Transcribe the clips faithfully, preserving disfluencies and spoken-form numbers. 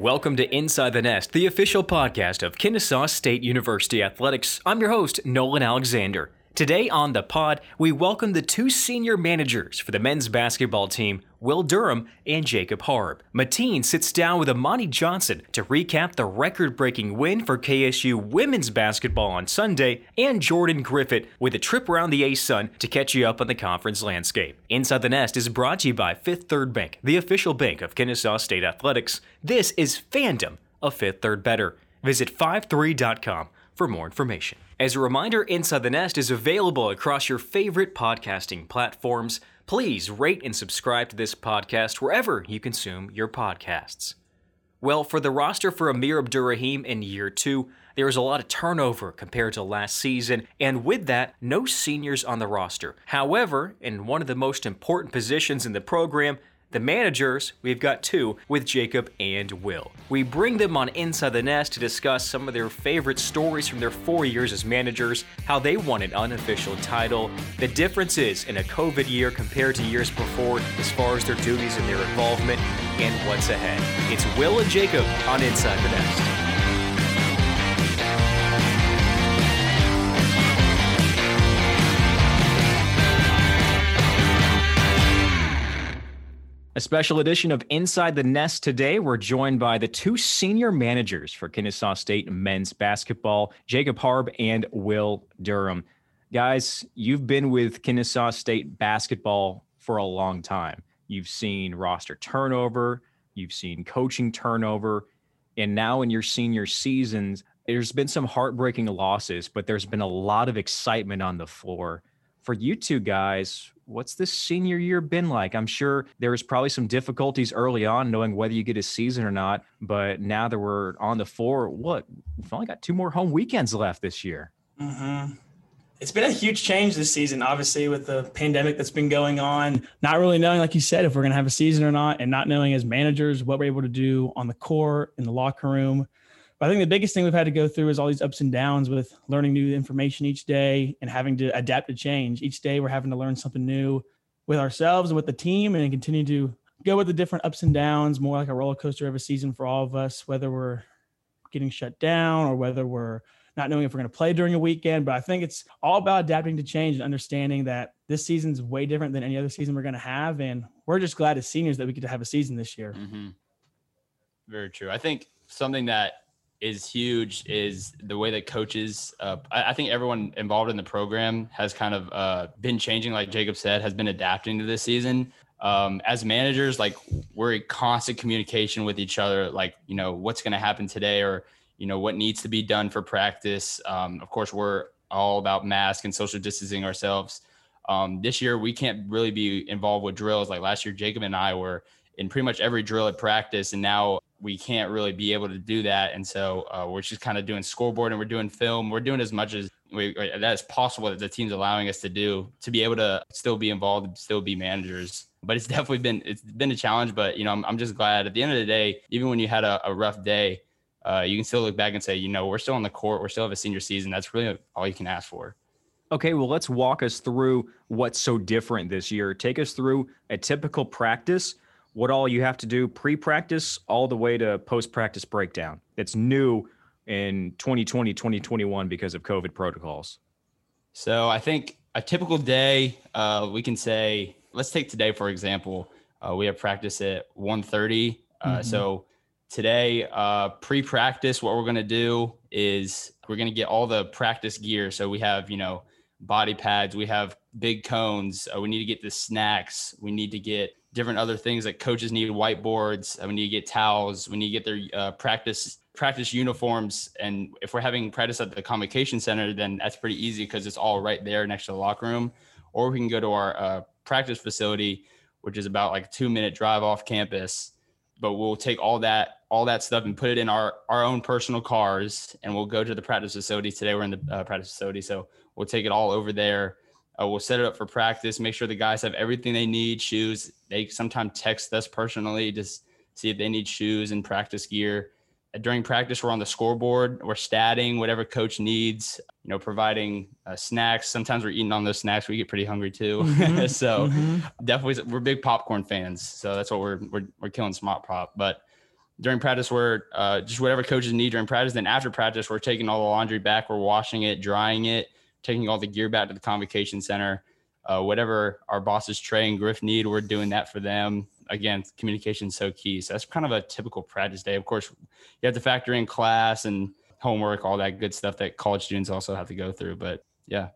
Welcome to Inside the Nest, the official podcast of Kennesaw State University Athletics. I'm your host, Nolan Alexander. Today on the pod, we welcome the two senior managers for the men's basketball team, Will Durham and Jacob Harb. Mateen sits down with Amani Johnson to recap the record-breaking win for K S U women's basketball on Sunday, and Jordan Griffith with a trip around the A S U N to catch you up on the conference landscape. Inside the Nest is brought to you by Fifth Third Bank, the official bank of Kennesaw State Athletics. This is Fandom of Fifth Third Better. Visit five three dot com for more information. As a reminder, Inside the Nest is available across your favorite podcasting platforms. Please rate and subscribe to this podcast wherever you consume your podcasts. Well, for the roster for Amir Abdurrahim in year two, there was a lot of turnover compared to last season, and with that, no seniors on the roster. However, in one of the most important positions in the program, the managers, we've got two with Jacob and Will. We bring them on Inside the Nest to discuss some of their favorite stories from their four years as managers, how they won an unofficial title, the differences in a COVID year compared to years before as far as their duties and their involvement, and what's ahead. It's Will and Jacob on Inside the Nest. A special edition of Inside the Nest today. We're joined by the two senior managers for Kennesaw State men's basketball, Jacob Harb and Will Durham. Guys, you've been with Kennesaw State basketball for a long time. You've seen roster turnover, you've seen coaching turnover, and now in your senior seasons, there's been some heartbreaking losses, but there's been a lot of excitement on the floor. For you two guys, what's this senior year been like? I'm sure there was probably some difficulties early on knowing whether you get a season or not, but now that we're on the floor, what, we've only got two more home weekends left this year. Mm-hmm. It's been a huge change this season, obviously, with the pandemic that's been going on, not really knowing, like you said, if we're going to have a season or not, and not knowing as managers what we're able to do on the court, in the locker room. But I think the biggest thing we've had to go through is all these ups and downs with learning new information each day and having to adapt to change. Each day we're having to learn something new with ourselves and with the team, and continue to go with the different ups and downs, more like a roller coaster of a season for all of us, whether we're getting shut down or whether we're not knowing if we're going to play during a weekend. But I think it's all about adapting to change and understanding that this season's way different than any other season we're going to have. And we're just glad as seniors that we get to have a season this year. Mm-hmm. Very true. I think something that is huge is the way that coaches, uh, I, I think everyone involved in the program has kind of uh, been changing, like Jacob said, has been adapting to this season. Um, as managers, like we're in constant communication with each other, like, you know, what's going to happen today or, you know, what needs to be done for practice. Um, of course, we're all about masks and social distancing ourselves. Um, this year, we can't really be involved with drills. Like last year, Jacob and I were in pretty much every drill at practice, and now we can't really be able to do that. And so uh, we're just kind of doing scoreboard and we're doing film. We're doing as much as we, that is possible that the team's allowing us to do to be able to still be involved and still be managers. But it's definitely been, it's been a challenge, but you know, I'm, I'm just glad at the end of the day, even when you had a, a rough day, uh, you can still look back and say, you know, we're still on the court. We're still have a senior season. That's really all you can ask for. Okay, well, let's walk us through what's so different this year. Take us through a typical practice, what all you have to do pre-practice all the way to post-practice breakdown. It's new in twenty twenty, twenty twenty-one because of COVID protocols. So I think a typical day, uh, we can say, let's take today, for example, uh, we have practice at one thirty. Uh, mm-hmm. So today, uh, pre-practice, what we're going to do is we're going to get all the practice gear. So we have, you know, body pads, we have big cones. Uh, we need to get the snacks. We need to get different other things that coaches need, whiteboards. We need to get towels. We need to get their uh, practice practice uniforms. And if we're having practice at the Convocation Center, then that's pretty easy because it's all right there next to the locker room. Or we can go to our uh, practice facility, which is about like a two minute drive off campus. But we'll take all that all that stuff and put it in our, our own personal cars, and we'll go to the practice facility. Today we're in the uh, practice facility, so we'll take it all over there. Uh, we'll set it up for practice, make sure the guys have everything they need, shoes. They sometimes text us personally to see if they need shoes and practice gear. Uh, during practice, we're on the scoreboard. We're statting whatever coach needs, you know, providing uh, snacks. Sometimes we're eating on those snacks. We get pretty hungry too. Mm-hmm. so mm-hmm. definitely we're big popcorn fans. So that's what we're, we're, we're killing Smart Pop. But during practice, we're uh, just whatever coaches need during practice. Then after practice, we're taking all the laundry back. We're washing it, drying it, taking all the gear back to the convocation center. Uh, whatever our bosses Trey and Griff need, we're doing that for them. Again, communication is so key. So that's kind of a typical practice day. Of course, you have to factor in class and homework, all that good stuff that college students also have to go through. But yeah.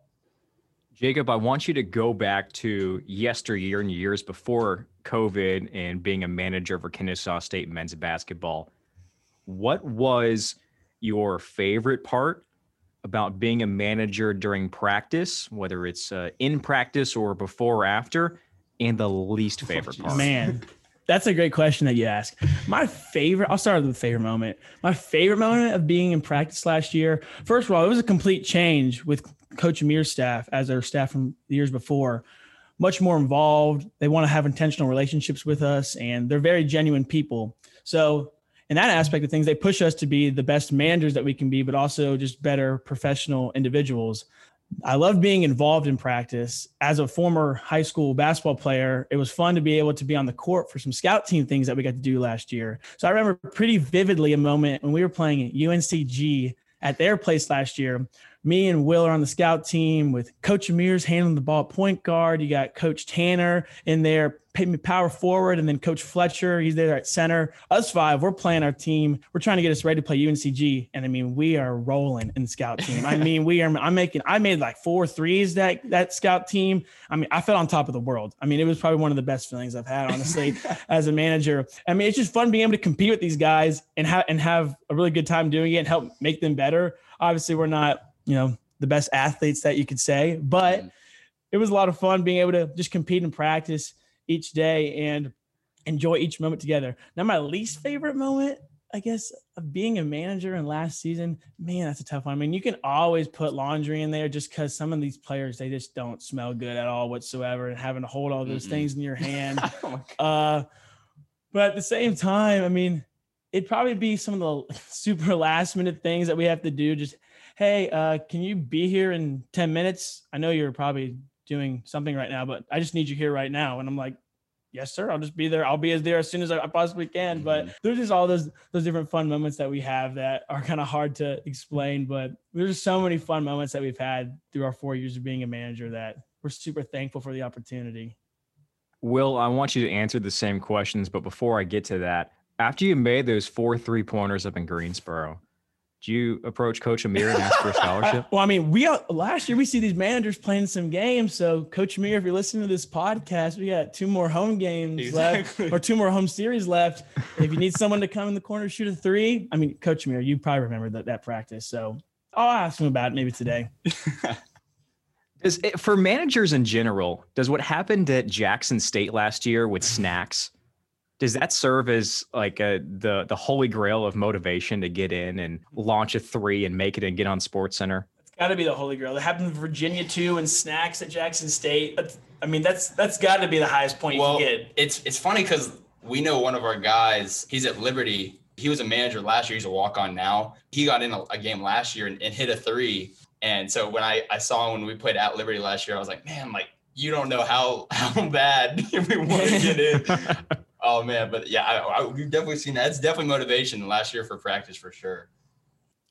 Jacob, I want you to go back to yesteryear and years before COVID and being a manager for Kennesaw State men's basketball. What was your favorite part about being a manager during practice, whether it's uh, in practice or before or after, and the least favorite part? Man, that's a great question that you ask. My favorite, I'll start with the favorite moment. My favorite moment of being in practice last year, first of all, it was a complete change with Coach Amir's staff as their staff from the years before. Much more involved. They want to have intentional relationships with us, and they're very genuine people. So in that aspect of things, they push us to be the best managers that we can be, but also just better professional individuals. I love being involved in practice. As a former high school basketball player, it was fun to be able to be on the court for some scout team things that we got to do last year. So I remember pretty vividly a moment when we were playing at U N C G at their place last year. Me and Will are on the scout team with Coach Amir's handling the ball point guard. You got Coach Tanner in there, power forward, and then Coach Fletcher, he's there at center. Us five, we're playing our team. We're trying to get us ready to play U N C G, and I mean, we are rolling in the scout team. I mean, we are. I'm making. I made like four threes that that scout team. I mean, I felt on top of the world. I mean, it was probably one of the best feelings I've had, honestly, as a manager. I mean, it's just fun being able to compete with these guys and have and have a really good time doing it and help make them better. Obviously, we're not, you know, the best athletes that you could say, but it was a lot of fun being able to just compete and practice each day and enjoy each moment together. Now, my least favorite moment, I guess, of being a manager in last season, man, that's a tough one. I mean, you can always put laundry in there just because some of these players, they just don't smell good at all whatsoever, and having to hold all those mm-hmm. things in your hand. uh, but at the same time, I mean, it'd probably be some of the super last minute things that we have to do. Just, hey, uh, can you be here in ten minutes? I know you're probably doing something right now, but I just need you here right now. And I'm like, yes, sir, I'll just be there. I'll be as there as soon as I possibly can. Mm-hmm. But there's just all those those different fun moments that we have that are kind of hard to explain. But there's so many fun moments that we've had through our four years of being a manager that we're super thankful for the opportunity. Will, I want you to answer the same questions, but before I get to that, after you made those four three-pointers up in Greensboro, do you approach Coach Amir and ask for a scholarship? Well, I mean, we all, last year we see these managers playing some games. So, Coach Amir, if you're listening to this podcast, we got two more home games exactly. left, or two more home series left. If you need someone to come in the corner, shoot a three. I mean, Coach Amir, you probably remember that that practice. So, I'll ask him about it maybe today. Does it, for managers in general, does what happened at Jackson State last year with snacks, does that serve as like a, the the holy grail of motivation to get in and launch a three and make it and get on SportsCenter? It's got to be the holy grail. It happened in Virginia too, and snacks at Jackson State. That's, I mean, that's that's got to be the highest point you well, can get. It's it's funny because we know one of our guys. He's at Liberty. He was a manager last year. He's a walk on now. He got in a, a game last year and, and hit a three. And so when I I saw him when we played at Liberty last year, I was like, man, like you don't know how how bad we want to get in. Oh, man. But yeah, I, I, we've definitely seen that. It's definitely motivation last year for practice for sure.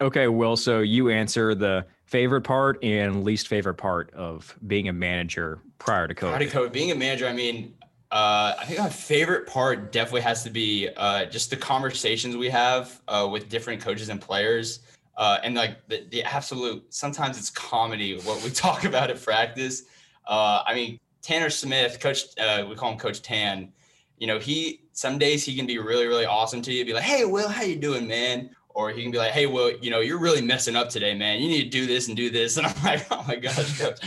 Okay, Will, so you answer the favorite part and least favorite part of being a manager prior to COVID. Prior to COVID, being a manager, I mean, uh, I think my favorite part definitely has to be uh, just the conversations we have uh, with different coaches and players. Uh, and like the, the absolute, sometimes it's comedy what we talk about at practice. Uh, I mean, Tanner Smith, Coach, uh, we call him Coach Tan. You know, he, some days he can be really, really awesome to you. Be like, hey, Will, how you doing, man? Or he can be like, hey, Will, you know, you're really messing up today, man. You need to do this and do this. And I'm like, oh my gosh, Coach.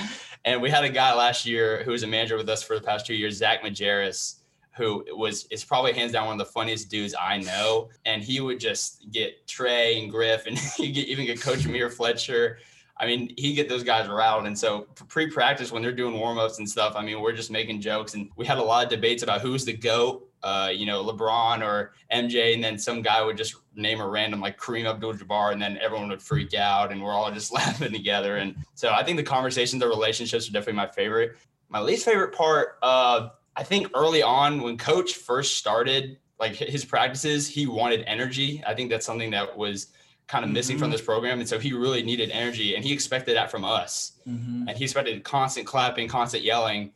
And we had a guy last year who was a manager with us for the past two years, Zach Majerus, who was, is probably hands down one of the funniest dudes I know. And he would just get Trey and Griff and you get, even get Coach Amir Fletcher. I mean, he get those guys riled. And so pre-practice when they're doing warm-ups and stuff, I mean, we're just making jokes. And we had a lot of debates about who's the GOAT, uh, you know, LeBron or M J. And then some guy would just name a random like Kareem Abdul-Jabbar, and then everyone would freak out and we're all just laughing together. And so I think the conversations, the relationships are definitely my favorite. My least favorite part, uh, I think early on when Coach first started, like his practices, he wanted energy. I think that's something that was kind of missing mm-hmm. from this program. And so he really needed energy, and he expected that from us. Mm-hmm. And he expected constant clapping, constant yelling.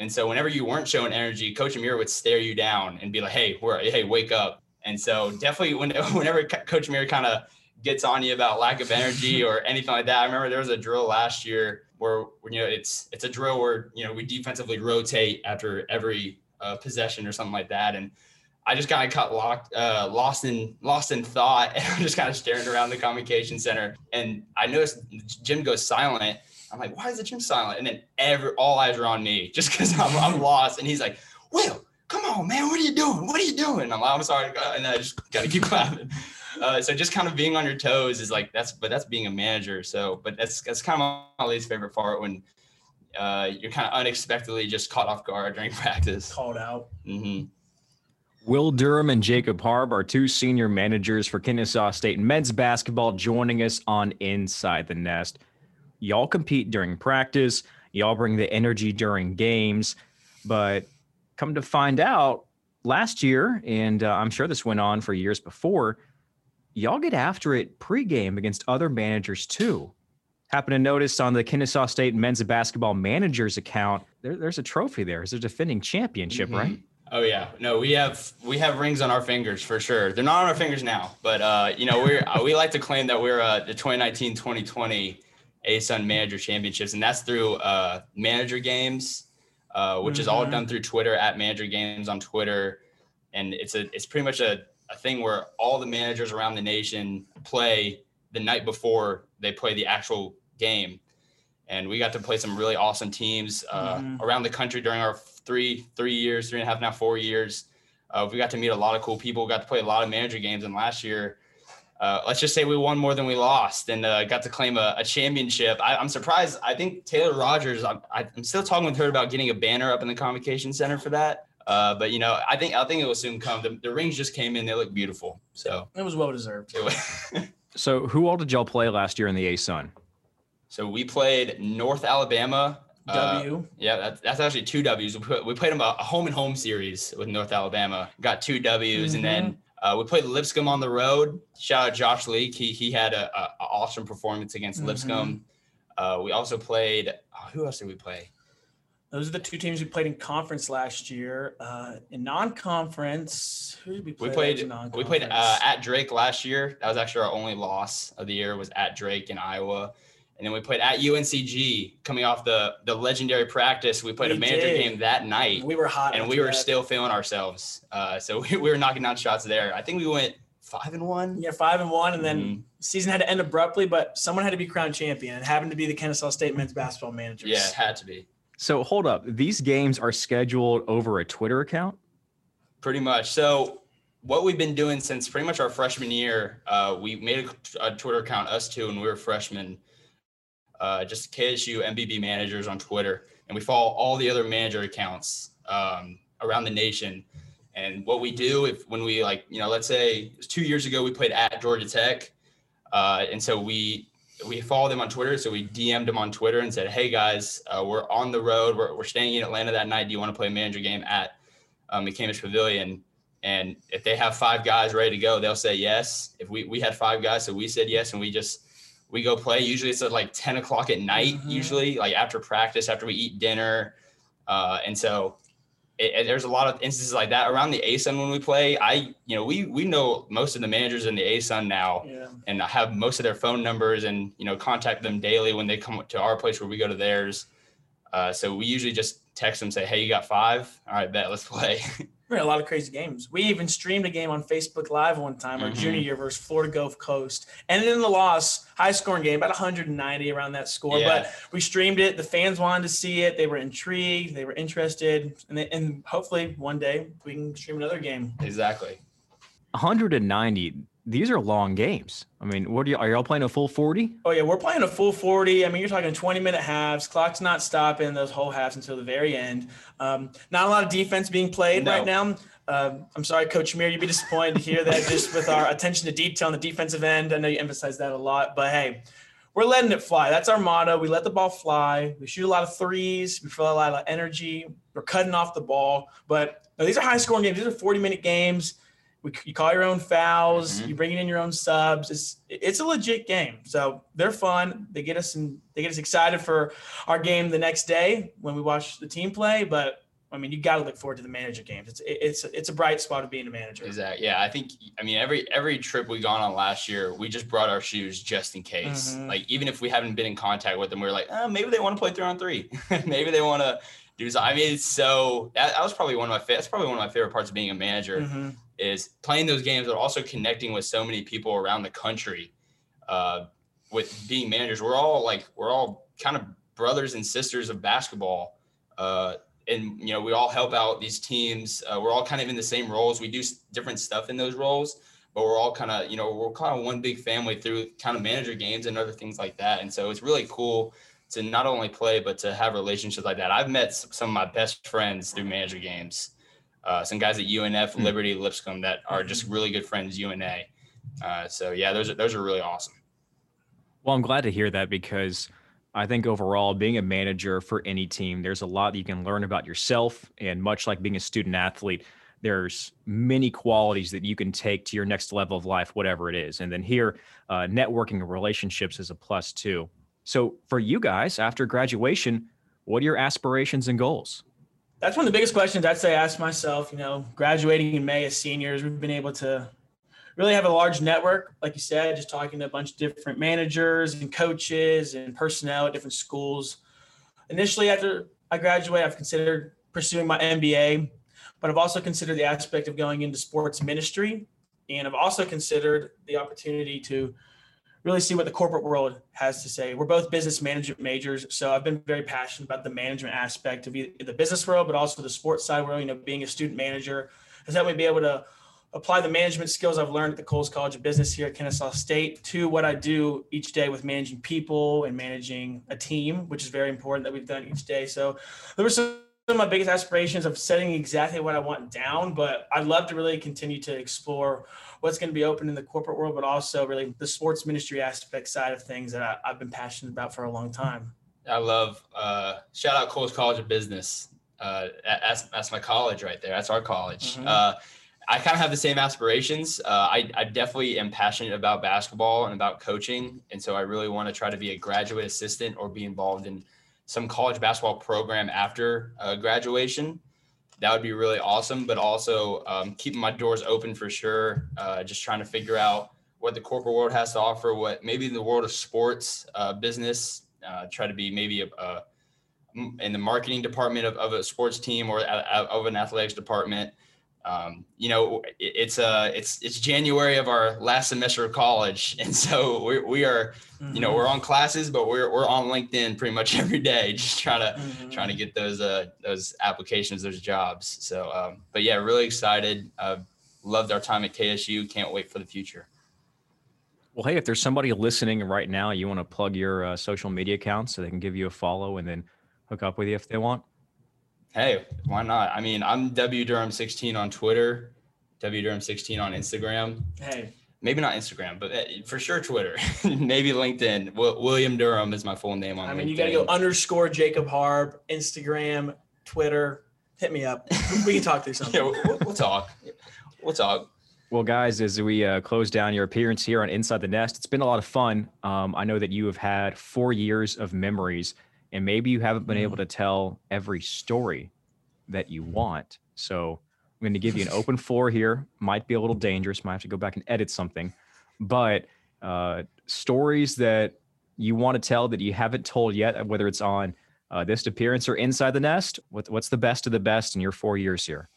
And so whenever you weren't showing energy, Coach Amir would stare you down and be like, hey, we're, hey, wake up. And so definitely when, whenever Coach Amir kind of gets on you about lack of energy or anything like that, I remember there was a drill last year where, you know, it's, it's a drill where, you know, we defensively rotate after every uh, possession or something like that. And I just kind of got locked, uh, lost in, lost in thought. And I'm just kind of staring around the communication center. And I noticed the gym goes silent. I'm like, why is the gym silent? And then every, all eyes are on me just because I'm, I'm lost. And he's like, Will, come on, man. What are you doing? What are you doing? And I'm like, I'm sorry. And I just got to keep clapping. Uh, so just kind of being on your toes is like, that's, but that's being a manager. So, but that's, that's kind of my least favorite part, when uh, you're kind of unexpectedly just caught off guard during practice. Called out. Mm-hmm. Will Durham and Jacob Harb are two senior managers for Kennesaw State men's basketball, joining us on Inside the Nest. Y'all compete during practice. Y'all bring the energy during games. But come to find out, last year, and uh, I'm sure this went on for years before, y'all get after it pregame against other managers too. Happen to notice on the Kennesaw State men's basketball managers account, there, there's a trophy there. It's a defending championship, mm-hmm. right? Oh yeah, no, we have we have rings on our fingers for sure. They're not on our fingers now, but uh, you know, we we like to claim that we're uh, the twenty nineteen twenty twenty A S U N Manager Championships, and that's through uh, Manager Games, uh, which mm-hmm. is all done through Twitter, at Manager Games on Twitter, and it's a it's pretty much a, a thing where all the managers around the nation play the night before they play the actual game, and we got to play some really awesome teams uh, mm-hmm. around the country during our three, three years, three and a half, now four years. Uh, we got to meet a lot of cool people, got to play a lot of manager games. And last year, uh, let's just say we won more than we lost, and uh, got to claim a, a championship. I, I'm surprised. I think Taylor Rogers, I'm, I'm still talking with her about getting a banner up in the Convocation Center for that. Uh, but, you know, I think I think it will soon come. The, the rings just came in. They look beautiful. So it was well-deserved. So who all did y'all play last year in the A S U N? So we played North Alabama. W. Uh, yeah, that's, that's actually two W's. We, put, we played them a home and home series with North Alabama. Got two W's, mm-hmm. and then uh, we played Lipscomb on the road. Shout out Josh Leake. He he had a, a, a awesome performance against mm-hmm. Lipscomb. Uh, we also played. Oh, who else did we play? Those are the two teams we played in conference last year. Uh, in non-conference, who did we play? We played. We played uh, at Drake last year. That was actually our only loss of the year. Was at Drake in Iowa. And then we played at U N C G, coming off the, the legendary practice. We played we a manager did. game that night. We were hot. And we were that. still feeling ourselves. Uh, so we, we were knocking down shots there. I think we went five and one. Yeah, five and one. And then mm-hmm. season had to end abruptly, but someone had to be crowned champion. It happened to be the Kennesaw State men's basketball managers. Yeah, it had to be. So hold up. These games are scheduled over a Twitter account? Pretty much. So what we've been doing since pretty much our freshman year, uh, we made a, a Twitter account, us two, when we were freshmen. Uh, just K S U M B B managers on Twitter, and we follow all the other manager accounts um, around the nation. And what we do, if when we like, you know, let's say it was two years ago we played at Georgia Tech, uh, and so we we follow them on Twitter. So we D M'd them on Twitter and said, "Hey guys, uh, we're on the road. We're we're staying in Atlanta that night. Do you want to play a manager game at um, McCamish Pavilion?" And if they have five guys ready to go, they'll say yes. If we we had five guys, so we said yes, and we just. We go play. Usually it's at like ten o'clock at night, mm-hmm. usually like after practice, after we eat dinner. Uh, and so it, it, there's a lot of instances like that around the A S U N when we play. I, you know, we, we know most of the managers in the A S U N now, yeah. and I have most of their phone numbers and, you know, contact them daily when they come to our place where we go to theirs. Uh, so we usually just text them, say, hey, you got five? All right, bet, let's play. We're in a lot of crazy games. We even streamed a game on Facebook Live one time, our mm-hmm. junior year versus Florida Gulf Coast. Ended in the loss, high scoring game, about one hundred ninety around that score. Yeah. But we streamed it. The fans wanted to see it. They were intrigued. They were interested. And, they, and hopefully one day we can stream another game. Exactly. one hundred ninety. These are long games. I mean, what do you, are y'all playing a full forty? Oh yeah, we're playing a full forty. I mean, you're talking twenty minute halves. Clock's not stopping those whole halves until the very end. Um, not a lot of defense being played no. right now. Uh, I'm sorry, Coach Amir, you'd be disappointed to hear that just with our attention to detail on the defensive end. I know you emphasize that a lot, but hey, we're letting it fly. That's our motto. We let the ball fly. We shoot a lot of threes. We feel a lot of energy. We're cutting off the ball, but No, these are high-scoring games. These are forty-minute games. We, you call your own fouls. Mm-hmm. You bring in your own subs. It's it's a legit game. So they're fun. They get us in, they get us excited for our game the next day when we watch the team play. But I mean, you got to look forward to the manager games. It's it's it's a bright spot of being a manager. Exactly. Yeah, I think I mean every every trip we gone on last year, we just brought our shoes just in case. Mm-hmm. Like even if we haven't been in contact with them, we we're like, oh, maybe they want to play three on three. Maybe they want to do something. I mean, it's so that, that was probably one of my that's probably one of my favorite parts of being a manager. Mm-hmm. Is playing those games, but also connecting with so many people around the country. Uh, with being managers, we're all like, we're all kind of brothers and sisters of basketball. Uh, and, you know, we all help out these teams. Uh, we're all kind of in the same roles. We do different stuff in those roles, but we're all kind of, you know, we're kind of one big family through kind of manager games and other things like that. And so it's really cool to not only play, but to have relationships like that. I've met some of my best friends through manager games. Uh, some guys at U N F, Liberty, Lipscomb that are just really good friends, U N A. Uh, so, yeah, those are, those are really awesome. Well, I'm glad to hear that because I think overall being a manager for any team, there's a lot you can learn about yourself. And much like being a student athlete, there's many qualities that you can take to your next level of life, whatever it is. And then here, uh, networking and relationships is a plus too. So for you guys, after graduation, what are your aspirations and goals? That's one of the biggest questions I'd say I ask myself, you know, graduating in May as seniors, we've been able to really have a large network. Like you said, just talking to a bunch of different managers and coaches and personnel at different schools. Initially, after I graduate, I've considered pursuing my M B A, but I've also considered the aspect of going into sports ministry. And I've also considered the opportunity to really see what the corporate world has to say. We're both business management majors, so I've been very passionate about the management aspect of the business world, but also the sports side world. You know, being a student manager has helped me be able to apply the management skills I've learned at the Coles College of Business here at Kennesaw State to what I do each day with managing people and managing a team, which is very important that we've done each day. So there were some of my biggest aspirations of setting exactly what I want down, but I'd love to really continue to explore what's going to be open in the corporate world, but also really the sports ministry aspect side of things that I, I've been passionate about for a long time. I love, uh, shout out Coles College of Business. Uh, that's, that's my college right there. That's our college. Mm-hmm. Uh, I kind of have the same aspirations. Uh, I, I definitely am passionate about basketball and about coaching. And so I really want to try to be a graduate assistant or be involved in some college basketball program after uh, graduation. That would be really awesome, but also um, keeping my doors open for sure. Uh, just trying to figure out what the corporate world has to offer, what maybe in the world of sports uh, business, uh, try to be maybe a, a, in the marketing department of, of a sports team or a, a, of an athletics department. Um, you know, it, it's uh, it's it's January of our last semester of college. And so we, we are, mm-hmm. you know, we're on classes, but we're we're on LinkedIn pretty much every day, just trying to mm-hmm. trying to get those uh, those applications, those jobs. So, um, but yeah, really excited. Uh, loved our time at K S U. Can't wait for the future. Well, hey, if there's somebody listening right now, you want to plug your uh, social media accounts so they can give you a follow and then hook up with you if they want. Hey, why not? I mean, I'm W Durham sixteen on Twitter, W Durham sixteen on Instagram. Hey, maybe not Instagram, but for sure Twitter, maybe LinkedIn. W- William Durham is my full name on LinkedIn. I mean, LinkedIn. You got to go underscore Jacob Harb, Instagram, Twitter. Hit me up. We can talk through something. Yeah, we'll, we'll talk. We'll talk. Well, guys, as we uh, close down your appearance here on Inside the Nest, it's been a lot of fun. Um, I know that you have had four years of memories. And maybe you haven't been able to tell every story that you want. So I'm going to give you an open floor here. Might be a little dangerous. Might have to go back and edit something. But uh, stories that you want to tell that you haven't told yet, whether it's on uh, this appearance or Inside the Nest, what, what's the best of the best in your four years here?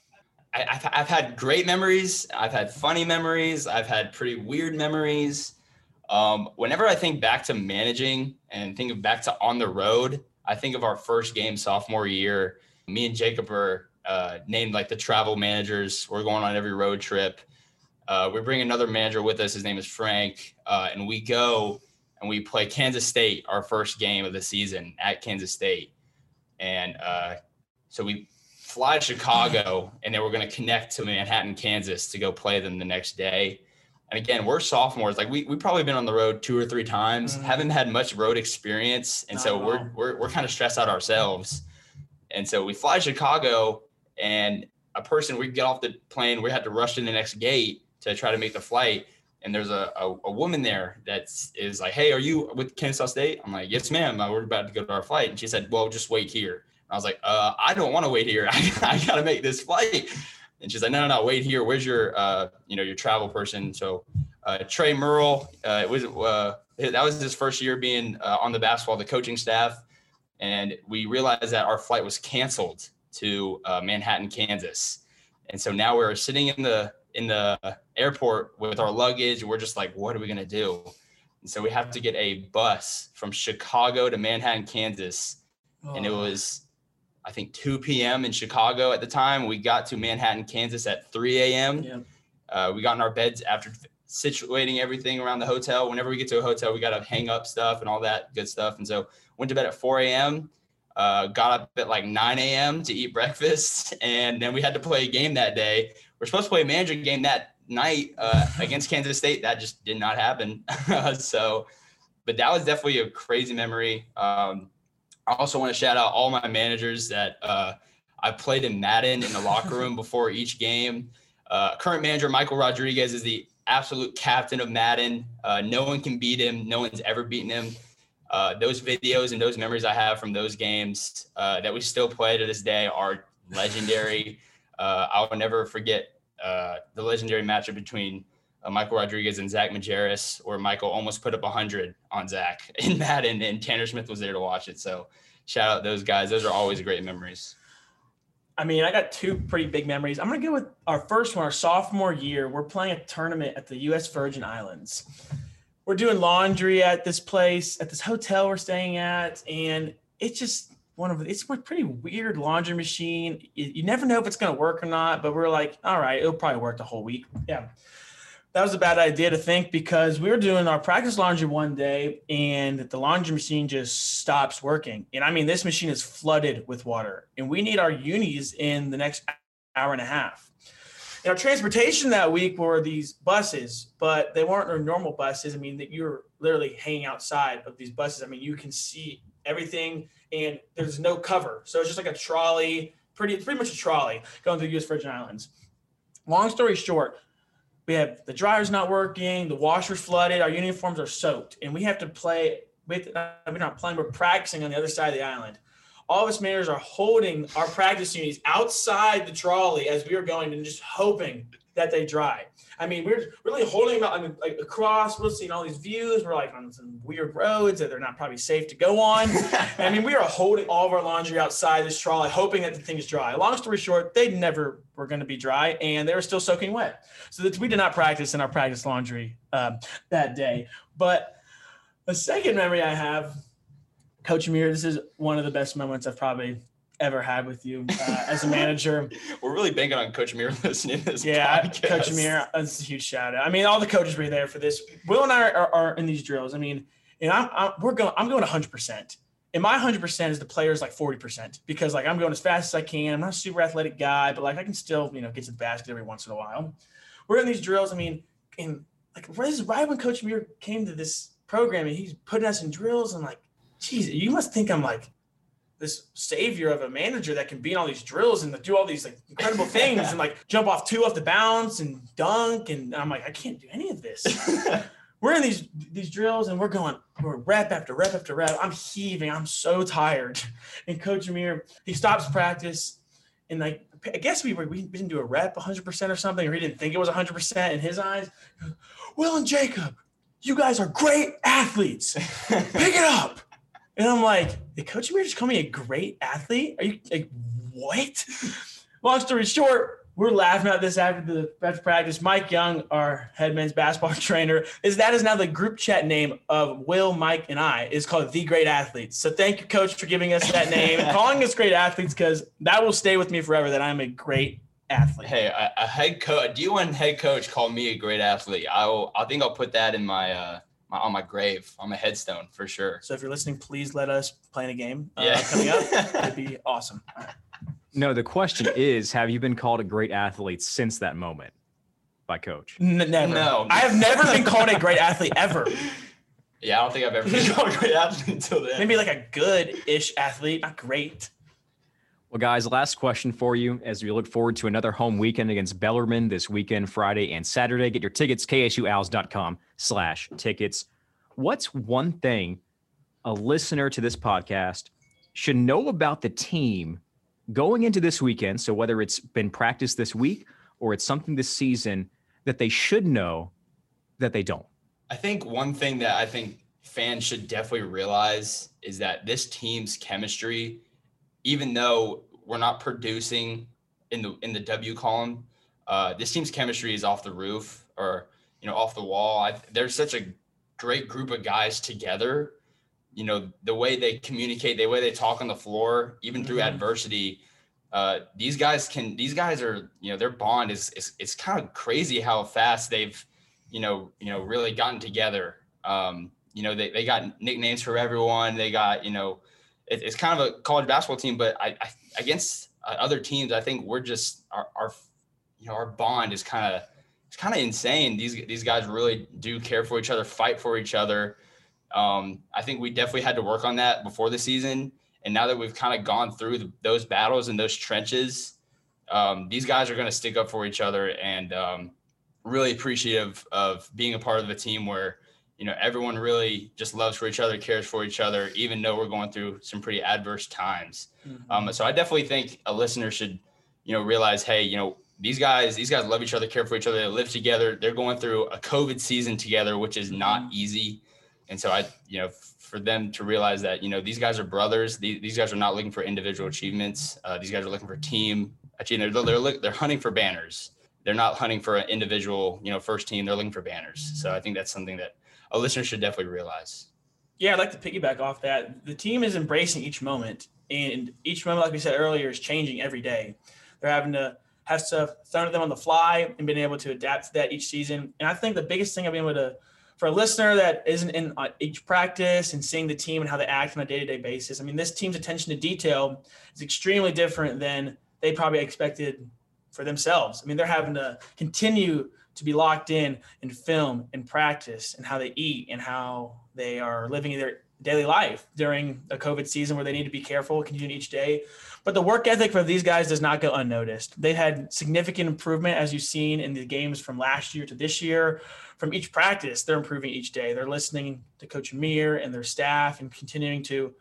I, I've, I've had great memories. I've had funny memories. I've had pretty weird memories. Um, whenever I think back to managing and think of back to on the road, I think of our first game sophomore year. Me and Jacob are uh, named like the travel managers. We're going on every road trip. Uh, we bring another manager with us. His name is Frank. Uh, and we go and we play Kansas State, our first game of the season at Kansas State. And uh, so we fly to Chicago and then we're going to connect to Manhattan, Kansas to go play them the next day. And again, we're sophomores. Like we we've probably been on the road two or three times, mm-hmm. haven't had much road experience, and Not so we're we're we're kind of stressed out ourselves. And so we fly to Chicago, and a person, we get off the plane, we had to rush to the next gate to try to make the flight. And there's a, a, a woman there that is like, hey, are you with Kennesaw State? I'm like, yes, ma'am. We're about to go to our flight. And she said, well, just wait here. And I was like, uh, I don't want to wait here. I, I got to make this flight. And she's like, no, no, no, wait here. Where's your, uh, you know, your travel person? So uh, Trey Murrell, uh, it was, uh, that was his first year being uh, on the basketball, the coaching staff. And we realized that our flight was canceled to uh, Manhattan, Kansas. And so now we're sitting in the in the airport with our luggage. We're just like, what are we going to do? And so we have to get a bus from Chicago to Manhattan, Kansas. Oh. And it was, I think, two p.m. in Chicago at the time. We got to Manhattan, Kansas at three a.m. Yeah. Uh, we got in our beds after situating everything around the hotel. Whenever we get to a hotel, we got to hang up stuff and all that good stuff. And so went to bed at four a.m., uh, got up at like nine a.m. to eat breakfast. And then we had to play a game that day. We're supposed to play a manager game that night uh, against Kansas State. That just did not happen. So, but that was definitely a crazy memory. Um, I also want to shout out all my managers that uh, I played in Madden in the locker room before each game. Uh, current manager, Michael Rodriguez, is the absolute captain of Madden. Uh, no one can beat him. No one's ever beaten him. Uh, those videos and those memories I have from those games uh, that we still play to this day are legendary. Uh, I will never forget uh, the legendary matchup between uh, Michael Rodriguez and Zach Majerus, where Michael almost put up one hundred on Zach in Madden, and Tanner Smith was there to watch it. So shout out those guys. Those are always great memories. I mean, I got two pretty big memories. I'm going to go with our first one, our sophomore year. We're playing a tournament at the U S Virgin Islands. We're doing laundry at this place, at this hotel we're staying at, and it's just – One of it's a pretty weird laundry machine. You, you never know if it's going to work or not, but we're like, all right, it'll probably work the whole week. Yeah. That was a bad idea to think, because we were doing our practice laundry one day and the laundry machine just stops working. And I mean, this machine is flooded with water and we need our unis in the next hour and a half. And our transportation that week were these buses, but they weren't our normal buses. I mean, that you were literally hanging outside of these buses. I mean, you can see everything, and there's no cover. So it's just like a trolley, pretty pretty much a trolley going through the U S Virgin Islands. Long story short, we have the dryer's not working, the washer's flooded, our uniforms are soaked, and we have to play, with, we're not playing, we're practicing on the other side of the island. All of us managers are holding our practice unis outside the trolley as we are going and just hoping that they dry. I mean, we're really holding about, I mean, like across, we're seeing all these views. We're like on some weird roads that they're not probably safe to go on. I mean, we are holding all of our laundry outside this trolley, hoping that the thing is dry. Long story short, they never were going to be dry, and they were still soaking wet. So that we did not practice in our practice laundry um, that day. But the second memory I have, Coach Amir, this is one of the best moments I've probably ever had with you uh, as a manager. We're really banking on Coach Amir listening to this. Yeah, podcast. Coach Amir, that's a huge shout out. I mean, all the coaches were there for this. Will and I are, are in these drills. I mean, and I'm, I'm we're going. I'm going one hundred percent, and my one hundred percent is the players like forty percent, because like I'm going as fast as I can. I'm not a super athletic guy, but like I can still you know get to the basket every once in a while. We're in these drills. I mean, and like this is right when Coach Amir came to this program, and he's putting us in drills. And like, geez, you must think I'm like this savior of a manager that can be in all these drills and do all these like incredible things and like jump off two off the bounce and dunk. And I'm like, I can't do any of this. We're in these, these drills and we're going, we're rep after rep after rep. I'm heaving. I'm so tired. And Coach Amir, he stops practice. And like, I guess we were, we didn't do a rep one hundred percent or something, or he didn't think it was one hundred percent in his eyes. Will and Jacob, you guys are great athletes. Pick it up. And I'm like, did Coach Amir just call me a great athlete? Are you like, what? Long story short, we're laughing at this after the after practice. Mike Young, our head men's basketball trainer, is that is now the group chat name of Will, Mike, and I is called The Great Athletes. So thank you, Coach, for giving us that name, calling us great athletes, because that will stay with me forever that I'm a great athlete. Hey, a, a head coach, a D one head coach called me a great athlete. I will, I think I'll put that in my uh... My, on my grave, on my headstone for sure. So if you're listening, please let us play a game uh, yeah. coming up. It'd be awesome. Right. No, the question is, have you been called a great athlete since that moment by Coach? N- never. No. I have never been called a great athlete ever. Yeah, I don't think I've ever been called a great athlete until then. Maybe like a good-ish athlete, not great. Well, guys, last question for you as we look forward to another home weekend against Bellarmine this weekend, Friday and Saturday. Get your tickets, ksuowls.com slash tickets. What's one thing a listener to this podcast should know about the team going into this weekend? So whether it's been practiced this week or it's something this season that they should know that they don't. I think one thing that I think fans should definitely realize is that this team's chemistry, even though we're not producing in the in the W column, uh, this team's chemistry is off the roof or, you know, off the wall. I, there's such a great group of guys together. You know, the way they communicate, the way they talk on the floor, even through mm-hmm. adversity, uh, these guys can, these guys are, you know, their bond is, is, it's kind of crazy how fast they've, you know, you know, really gotten together. Um, you know, they, they got nicknames for everyone. They got, you know, it, it's kind of a college basketball team, but I, I against uh, other teams, I think we're just, our, our, you know, our bond is kind of, it's kind of insane. These, these guys really do care for each other, fight for each other. Um, I think we definitely had to work on that before the season. And now that we've kind of gone through the, those battles and those trenches, um, these guys are going to stick up for each other and um, really appreciative of being a part of a team where, you know, everyone really just loves for each other, cares for each other, even though we're going through some pretty adverse times. Mm-hmm. Um, so I definitely think a listener should, you know, realize, hey, you know, these guys, these guys love each other, care for each other. They live together. They're going through a COVID season together, which is not easy. And so I, you know, for them to realize that, you know, these guys are brothers. These, these guys are not looking for individual achievements. Uh, these guys are looking for team. Actually, they're, they're, they're hunting for banners. They're not hunting for an individual, you know, first team. They're looking for banners. So I think that's something that a listener should definitely realize. Yeah, I'd like to piggyback off that. The team is embracing each moment. And each moment, like we said earlier, is changing every day. They're having to have stuff thrown at them on the fly and being able to adapt to that each season. And I think the biggest thing I've been able to for a listener that isn't in each practice and seeing the team and how they act on a day-to-day basis, I mean, this team's attention to detail is extremely different than they probably expected for themselves. I mean, they're having to continue to be locked in and film and practice and how they eat and how they are living their daily life during a COVID season where they need to be careful, continue each day. But the work ethic for these guys does not go unnoticed. They've had significant improvement, as you've seen in the games from last year to this year. From each practice, they're improving each day. They're listening to Coach Amir and their staff and continuing to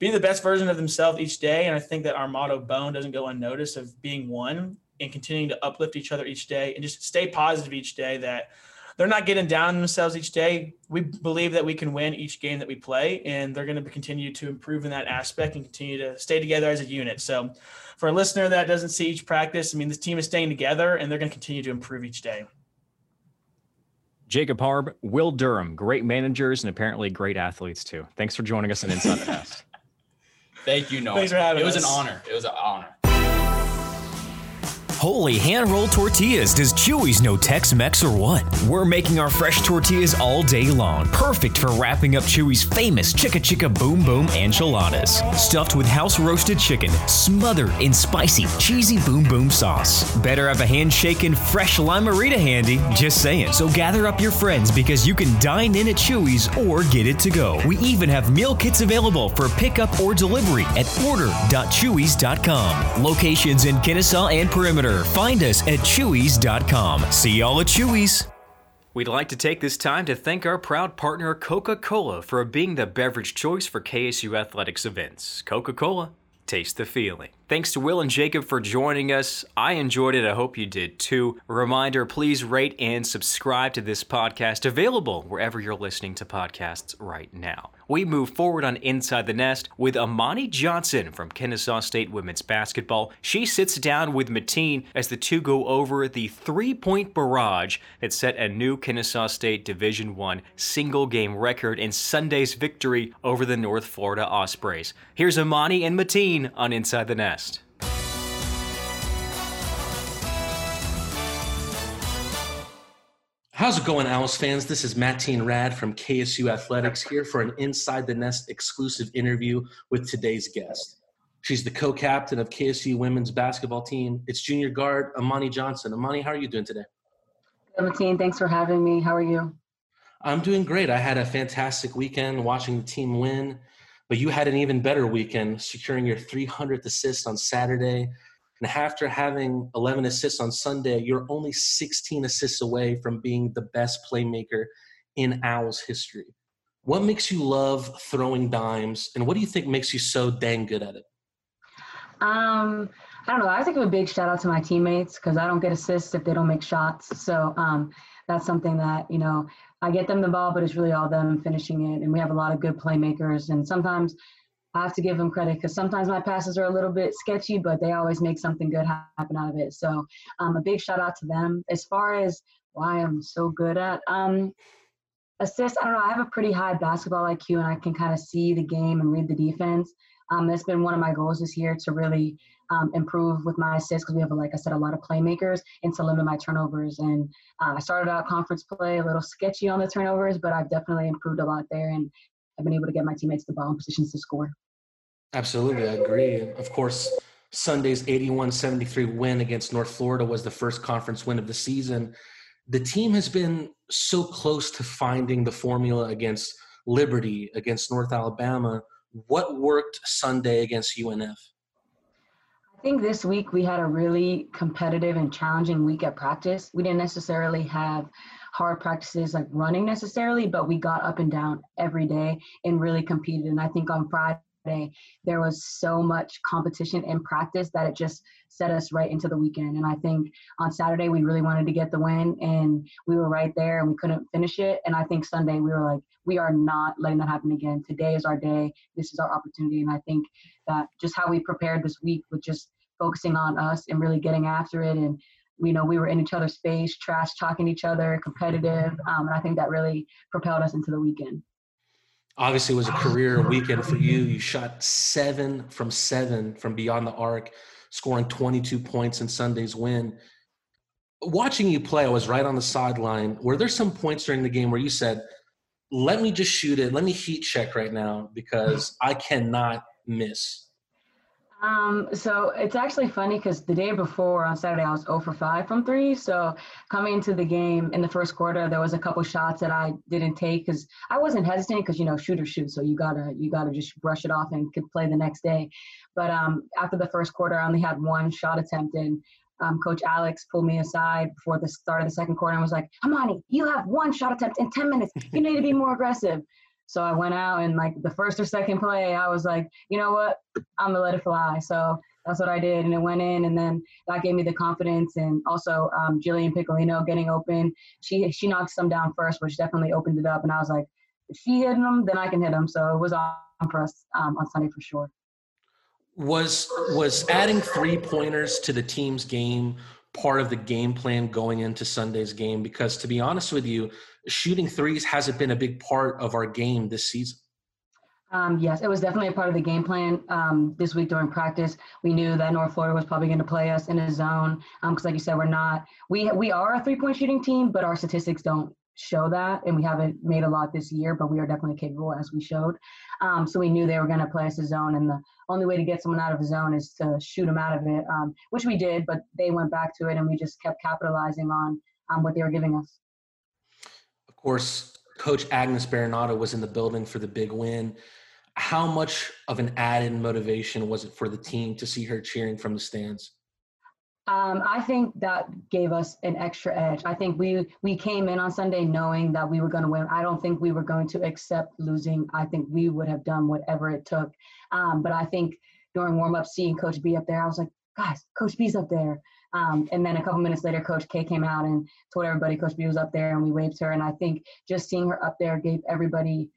be the best version of themselves each day. And I think that our motto, Bone, doesn't go unnoticed of being one and continuing to uplift each other each day and just stay positive each day that they're not getting down on themselves each day. We believe that we can win each game that we play, and they're going to continue to improve in that aspect and continue to stay together as a unit. So for a listener that doesn't see each practice, I mean, this team is staying together, and they're going to continue to improve each day. Jacob Harb, Will Durham, great managers and apparently great athletes too. Thanks for joining us on Inside the Past. Thank you, Nolan. Thanks for having us. It was an honor. It was an honor. Holy hand-rolled tortillas. Does Chewy's know Tex-Mex or what? We're making our fresh tortillas all day long, perfect for wrapping up Chewy's famous Chicka Chicka Boom Boom enchiladas. Stuffed with house-roasted chicken, smothered in spicy, cheesy Boom Boom sauce. Better have a hand-shaken, fresh Lime-A-Rita handy, just saying. So gather up your friends because you can dine in at Chewy's or get it to go. We even have meal kits available for pickup or delivery at order dot chewy's dot com. Locations in Kennesaw and Perimeter. Find us at chewy's dot com. See y'all at Chewy's. We'd like to take this time to thank our proud partner Coca-Cola for being the beverage choice for K S U athletics events. Coca-Cola, taste the feeling. Thanks to Will and Jacob for joining us. I enjoyed it. I hope you did too. A reminder, please rate and subscribe to this podcast, available wherever you're listening to podcasts right now. We move forward on Inside the Nest with Amani Johnson from Kennesaw State Women's Basketball. She sits down with Mateen as the two go over the three-point barrage that set a new Kennesaw State Division I single-game record in Sunday's victory over the North Florida Ospreys. Here's Amani and Mateen on Inside the Nest. How's it going, Owls fans? This is Mateen Rad from K S U Athletics here for an Inside the Nest exclusive interview with today's guest. She's the co-captain of K S U women's basketball team. It's junior guard Amani Johnson. Amani, how are you doing today? Good, Mateen. Thanks for having me. How are you? I'm doing great. I had a fantastic weekend watching the team win. But you had an even better weekend, securing your three hundredth assist on Saturday. And after having eleven assists on Sunday, you're only sixteen assists away from being the best playmaker in Owls history. What makes you love throwing dimes, and what do you think makes you so dang good at it? Um, I don't know. I think a big shout out to my teammates, because I don't get assists if they don't make shots. So um, that's something that, you know, I get them the ball, but it's really all them finishing it. And we have a lot of good playmakers. And sometimes I have to give them credit, because sometimes my passes are a little bit sketchy, but they always make something good happen out of it. So um, a big shout out to them. As far as why I'm so good at um, assists, I don't know. I have a pretty high basketball I Q, and I can kind of see the game and read the defense. Um, that's been one of my goals this year, to really um, improve with my assists, because we have, like I said, a lot of playmakers, and to limit my turnovers. And uh, I started out conference play a little sketchy on the turnovers, but I've definitely improved a lot there, and I've been able to get my teammates the ball in positions to score. Absolutely, I agree. Of course, Sunday's eighty-one seventy-three win against North Florida was the first conference win of the season. The team has been so close to finding the formula against Liberty, against North Alabama. What worked Sunday against U N F? I think this week we had a really competitive and challenging week at practice. We didn't necessarily have hard practices like running necessarily, but we got up and down every day and really competed. And I think on Friday there was so much competition in practice that it just set us right into the weekend. And I think on Saturday we really wanted to get the win, and we were right there and we couldn't finish it. And I think Sunday we were like, we are not letting that happen again. Today is our day. This is our opportunity. And I think that just how we prepared this week with just focusing on us and really getting after it. And, you know, we were in each other's space, trash talking each other, competitive. Um, and I think that really propelled us into the weekend. Obviously, it was a career weekend for you. You shot seven from seven from beyond the arc, scoring twenty-two points in Sunday's win. Watching you play, I was right on the sideline. Were there some points during the game where you said, let me just shoot it, let me heat check right now, because I cannot miss? Um, so it's actually funny, because the day before on Saturday, I was zero for five from three. So coming into the game in the first quarter, there was a couple shots that I didn't take, because I wasn't hesitant, because, you know, shoot or shoot. So you gotta, you gotta just brush it off and could play the next day. But, um, after the first quarter, I only had one shot attempt, and Um, Coach Alex pulled me aside before the start of the second quarter and was like, Amani, you have one shot attempt in ten minutes. You need to be more aggressive. So I went out, and like the first or second play, I was like, you know what? I'm gonna let it fly. So that's what I did. And it went in, and then that gave me the confidence. And also um, Jillian Piccolino getting open. She, she knocked some down first, which definitely opened it up. And I was like, if she hit them, then I can hit them. So it was on for us um, on Sunday for sure. Was was adding three-pointers to the team's game part of the game plan going into Sunday's game? Because to be honest with you, shooting threes hasn't been a big part of our game this season. Um, yes, it was definitely a part of the game plan um, this week during practice. We knew that North Florida was probably going to play us in a zone because, um, like you said, we're not we, – we are a three-point shooting team, but our statistics don't show that, and we haven't made a lot this year, but we are definitely capable, as we showed. Um, so we knew they were going to play us a zone, and the only way to get someone out of a zone is to shoot them out of it, um, which we did, but they went back to it, and we just kept capitalizing on um, what they were giving us. Of course, Coach Agnes Baronado was in the building for the big win. How much of an added motivation was it for the team to see her cheering from the stands? Um, I think that gave us an extra edge. I think we we came in on Sunday knowing that we were going to win. I don't think we were going to accept losing. I think we would have done whatever it took. Um, but I think during warm-up, seeing Coach B up there, I was like, guys, Coach B's up there. Um, and then a couple minutes later, Coach K came out and told everybody Coach B was up there, and we waved to her. And I think just seeing her up there gave everybody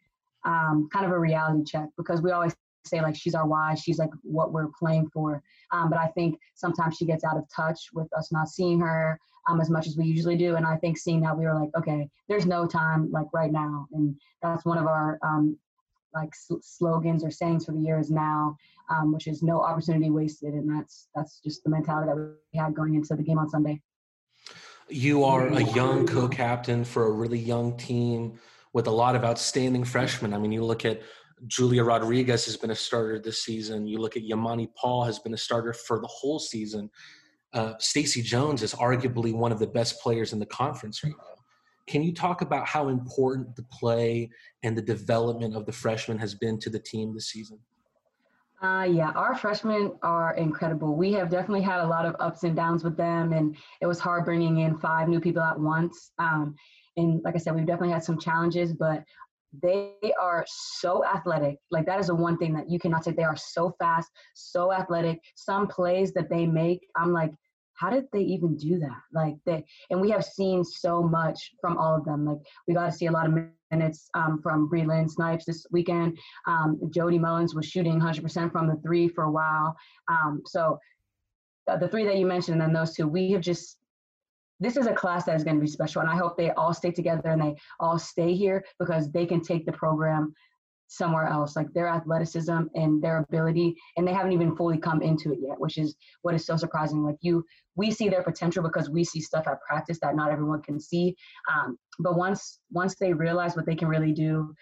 um, kind of a reality check, because we always say, like, she's our why, she's like what we're playing for. Um, but I think sometimes she gets out of touch with us not seeing her um, as much as we usually do. And I think seeing that, we were like, okay, there's no time like right now. And that's one of our um, like sl- slogans or sayings for the year is now, um, which is no opportunity wasted. And that's, that's just the mentality that we had going into the game on Sunday. You are a young co-captain for a really young team with a lot of outstanding freshmen. I mean, you look at Julia Rodriguez has been a starter this season. You look at Yamani Paul has been a starter for the whole season. Uh, Stacy Jones is arguably one of the best players in the conference right now. Can you talk about how important the play and the development of the freshmen has been to the team this season? Uh, yeah, our freshmen are incredible. We have definitely had a lot of ups and downs with them, and it was hard bringing in five new people at once. Um, and like I said, we've definitely had some challenges, but they are so athletic. Like, that is the one thing that you cannot say. They are so fast, so athletic. Some plays that they make, I'm like, how did they even do that? Like, they, and we have seen so much from all of them. Like, we got to see a lot of minutes um, from Breland Snipes this weekend. Um, Jody Mullins was shooting one hundred percent from the three for a while. Um, so the, the three that you mentioned, and then those two, we have just, this is a class that is going to be special. And I hope they all stay together and they all stay here, because they can take the program somewhere else. Like, their athleticism and their ability, and they haven't even fully come into it yet, which is what is so surprising. Like, you, we see their potential because we see stuff at practice that not everyone can see. Um, but once, once they realize what they can really do,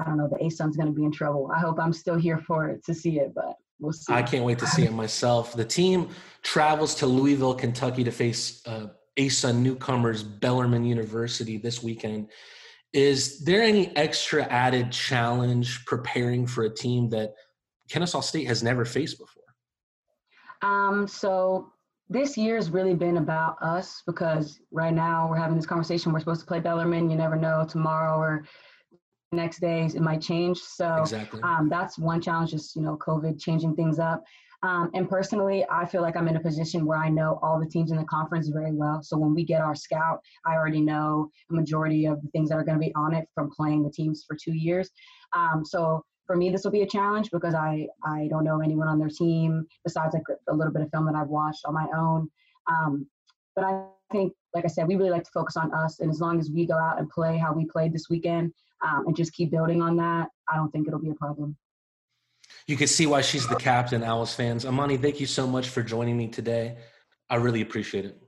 I don't know, the A S U N's going to be in trouble. I hope I'm still here for it to see it, but we'll see. I can't wait to see it myself. The team travels to Louisville, Kentucky to face uh, A S U N newcomers Bellarmine University this weekend. Is there any extra added challenge preparing for a team that Kennesaw State has never faced before? Um, so this year has really been about us, because right now we're having this conversation. We're supposed to play Bellarmine. You never know, tomorrow or next day it might change. So exactly. um, that's one challenge, just, you know, COVID changing things up. Um, and personally, I feel like I'm in a position where I know all the teams in the conference very well. So when we get our scout, I already know a majority of the things that are going to be on it from playing the teams for two years. Um, so for me, this will be a challenge, because I, I don't know anyone on their team besides like a little bit of film that I've watched on my own. Um, but I think, like I said, we really like to focus on us. And as long as we go out and play how we played this weekend um, and just keep building on that, I don't think it'll be a problem. You can see why she's the captain, Owls fans. Amani, thank you so much for joining me today. I really appreciate it.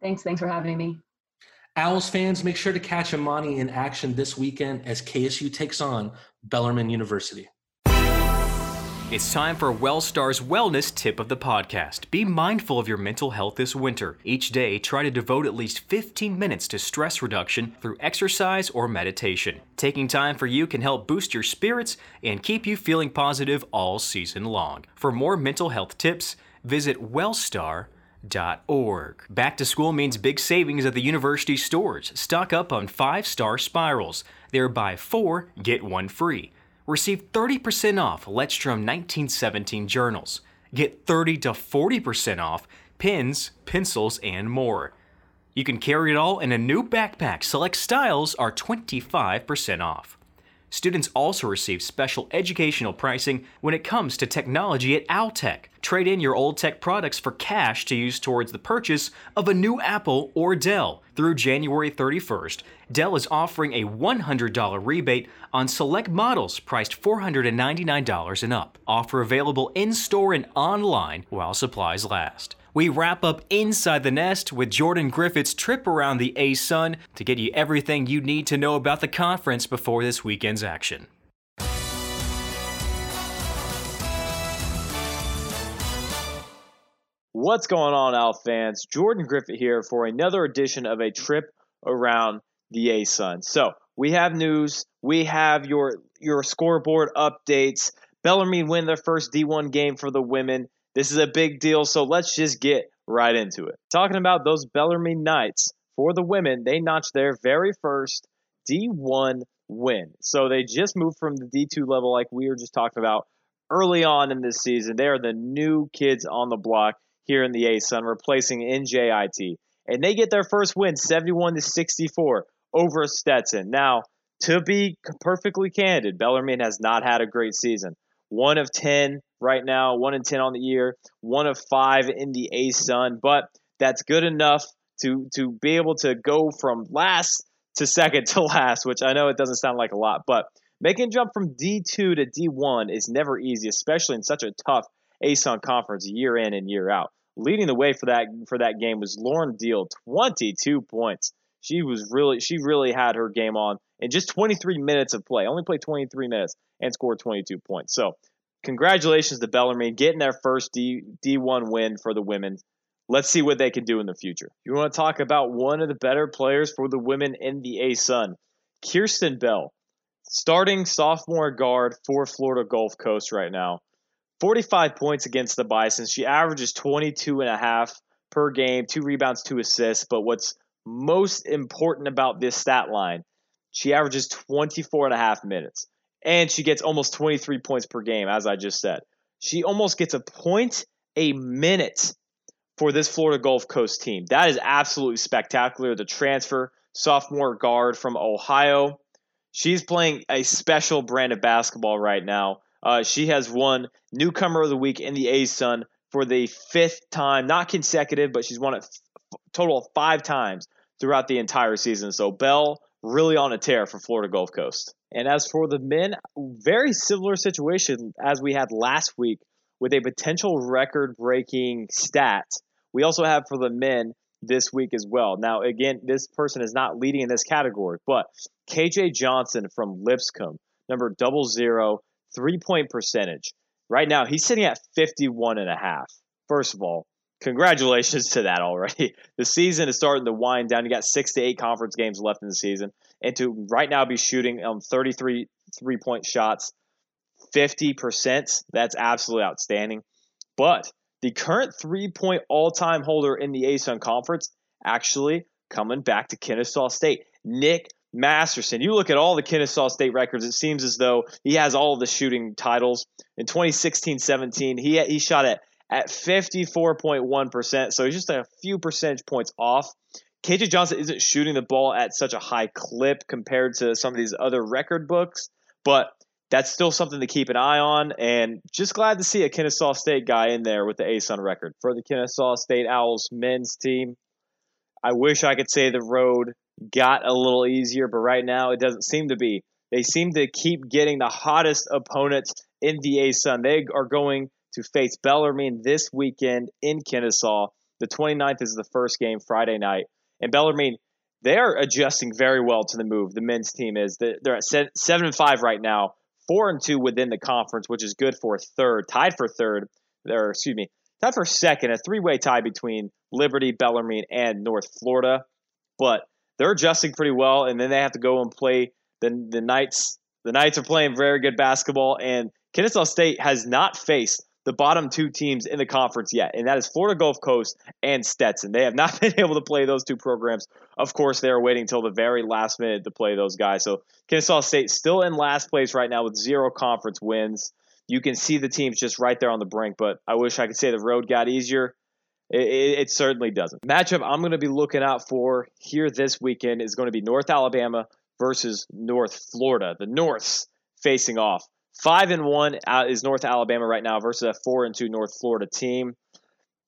Thanks. Thanks for having me. Owls fans, make sure to catch Amani in action this weekend as K S U takes on Bellarmine University. It's time for WellStar's Wellness Tip of the Podcast. Be mindful of your mental health this winter. Each day, try to devote at least fifteen minutes to stress reduction through exercise or meditation. Taking time for you can help boost your spirits and keep you feeling positive all season long. For more mental health tips, visit WellStar dot com. .org. Back to school means big savings at the university stores. Stock up on five-star spirals. They're buy four, get one free. Receive thirty percent off Letstrom nineteen seventeen journals. Get thirty to forty percent off pens, pencils, and more. You can carry it all in a new backpack. Select styles are twenty-five percent off. Students also receive special educational pricing when it comes to technology at Altech. Trade in your old tech products for cash to use towards the purchase of a new Apple or Dell. Through January thirty-first, Dell is offering a one hundred dollars rebate on select models priced four hundred ninety-nine dollars and up. Offer available in-store and online while supplies last. We wrap up Inside the Nest with Jordan Griffith's trip around the A S U N to get you everything you need to know about the conference before this weekend's action. What's going on, Owl fans? Jordan Griffith here for another edition of a trip around the A S U N. So we have news. We have your your scoreboard updates. Bellarmine win their first D one game for the women. This is a big deal, so let's just get right into it. Talking about those Bellarmine Knights, for the women, they notched their very first D one win. So they just moved from the D two level like we were just talking about early on in this season. They are the new kids on the block here in the A S U N, replacing N J I T. And they get their first win, seventy-one to sixty-four, over Stetson. Now, to be perfectly candid, Bellarmine has not had a great season. one of ten right now, one in ten on the year, one of five in the A S U N. But that's good enough to to be able to go from last to second to last, which I know it doesn't sound like a lot. But making jump from D two to D one is never easy, especially in such a tough A S U N conference year in and year out. Leading the way for that for that game was Lauren Deal, twenty-two points. She was really she really had her game on in just twenty-three minutes of play. Only played twenty-three minutes and scored twenty-two points. So congratulations to Bellarmine getting their first D, D1 win for the women Let's see what they can do in the future. You want to talk about one of the better players for the women in the A S U N, Kirsten Bell, starting sophomore guard for Florida Gulf Coast right now. forty-five points against the Bison. She averages twenty-two and a half per game, two rebounds, two assists. But what's most important about this stat line, she averages twenty-four and a half minutes. And she gets almost twenty-three points per game, as I just said. She almost gets a point a minute for this Florida Gulf Coast team. That is absolutely spectacular. The transfer, sophomore guard from Ohio. She's playing a special brand of basketball right now. Uh, she has won Newcomer of the Week in the A S U N for the fifth time. Not consecutive, but she's won it f- total of five times throughout the entire season. So Bell really on a tear for Florida Gulf Coast. And as for the men, very similar situation as we had last week with a potential record-breaking stat. We also have for the men this week as well. Now, again, this person is not leading in this category, but K J Johnson from Lipscomb, number double zero, three-point percentage. Right now, he's sitting at fifty-one and a half. First of all, congratulations to that already. The season is starting to wind down. You got six to eight conference games left in the season. And to right now be shooting on thirty-three three-point shots, fifty percent, that's absolutely outstanding. But the current three-point all-time holder in the A S U N Conference, actually coming back to Kennesaw State, Nick Masterson. You look at all the Kennesaw State records, it seems as though he has all the shooting titles. In twenty sixteen seventeen, he he shot at, at fifty-four point one percent, so he's just a few percentage points off. K J Johnson isn't shooting the ball at such a high clip compared to some of these other record books, but that's still something to keep an eye on, and just glad to see a Kennesaw State guy in there with the A S U N record. For the Kennesaw State Owls men's team, I wish I could say the road got a little easier, but right now it doesn't seem to be. They seem to keep getting the hottest opponents in the A S U N. They are going to face Bellarmine this weekend in Kennesaw. The twenty-ninth is the first game Friday night, and Bellarmine, they are adjusting very well to the move. The men's team is. They're at seven and five right now. Four and two within the conference, which is good for third, tied for third, or excuse me, tied for second, a three-way tie between Liberty, Bellarmine, and North Florida. But they're adjusting pretty well, and then they have to go and play the the Knights. The Knights are playing very good basketball, and Kennesaw State has not faced the bottom two teams in the conference yet, and that is Florida Gulf Coast and Stetson. They have not been able to play those two programs. Of course, they are waiting until the very last minute to play those guys. So Kennesaw State still in last place right now with zero conference wins. You can see the teams just right there on the brink, but I wish I could say the road got easier. It, it, it certainly doesn't. Matchup I'm going to be looking out for here this weekend is going to be North Alabama versus North Florida. The Norths facing off. Five and one is North Alabama right now versus a four and two North Florida team.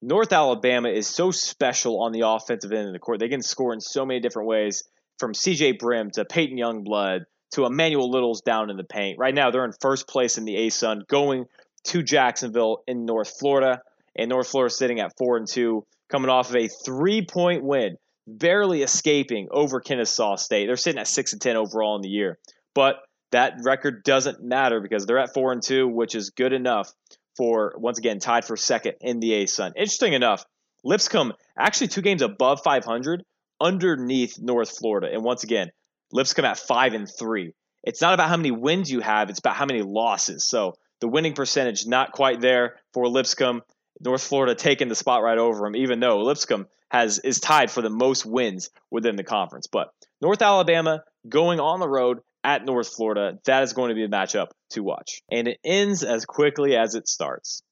North Alabama is so special on the offensive end of the court. They can score in so many different ways, from C J Brim to Peyton Youngblood to Emmanuel Littles down in the paint. Right now, they're in first place in the A S U N, going to Jacksonville in North Florida, and North Florida sitting at four and two, coming off of a three-point win, barely escaping over Kennesaw State. They're sitting at six and ten overall in the year, but that record doesn't matter because they're at four and two, which is good enough for, once again, tied for second in the A S U N. Interesting enough, Lipscomb actually two games above five hundred underneath North Florida. And once again, Lipscomb at five and three. It's not about how many wins you have. It's about how many losses. So the winning percentage not quite there for Lipscomb. North Florida taking the spot right over them, even though Lipscomb has is tied for the most wins within the conference. But North Alabama going on the road at North Florida, that is going to be a matchup to watch. And it ends as quickly as it starts.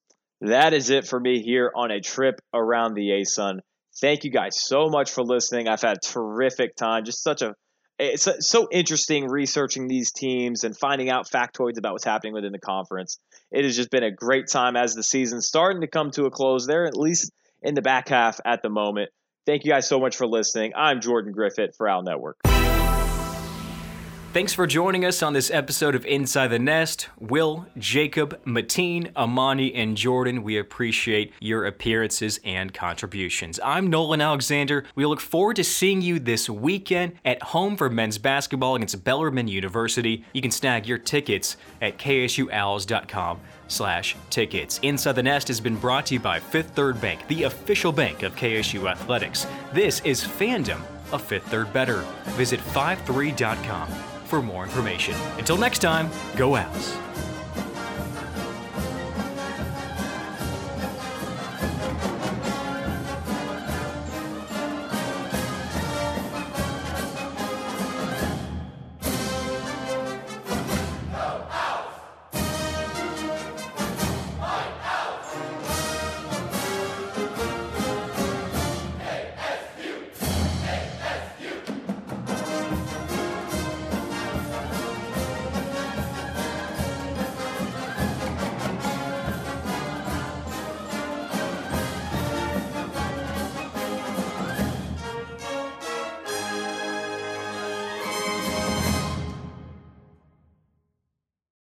That is it for me here on a trip around the A S U N. Thank you guys so much for listening. I've had a terrific time. Just such a it's so interesting researching these teams and finding out factoids about what's happening within the conference. It has just been a great time as the season's starting to come to a close. They're at least in the back half at the moment. Thank you guys so much for listening. I'm Jordan Griffith for Owl Network. Thanks for joining us on this episode of Inside the Nest. Will, Jacob, Mateen, Amani, and Jordan, we appreciate your appearances and contributions. I'm Nolan Alexander. We look forward to seeing you this weekend at home for men's basketball against Bellarmine University. You can snag your tickets at ksuowls.com slash tickets. Inside the Nest has been brought to you by Fifth Third Bank, the official bank of K S U Athletics. This is Fandom of Fifth Third Better. Visit five three dot com for more information. Until next time, go Owls.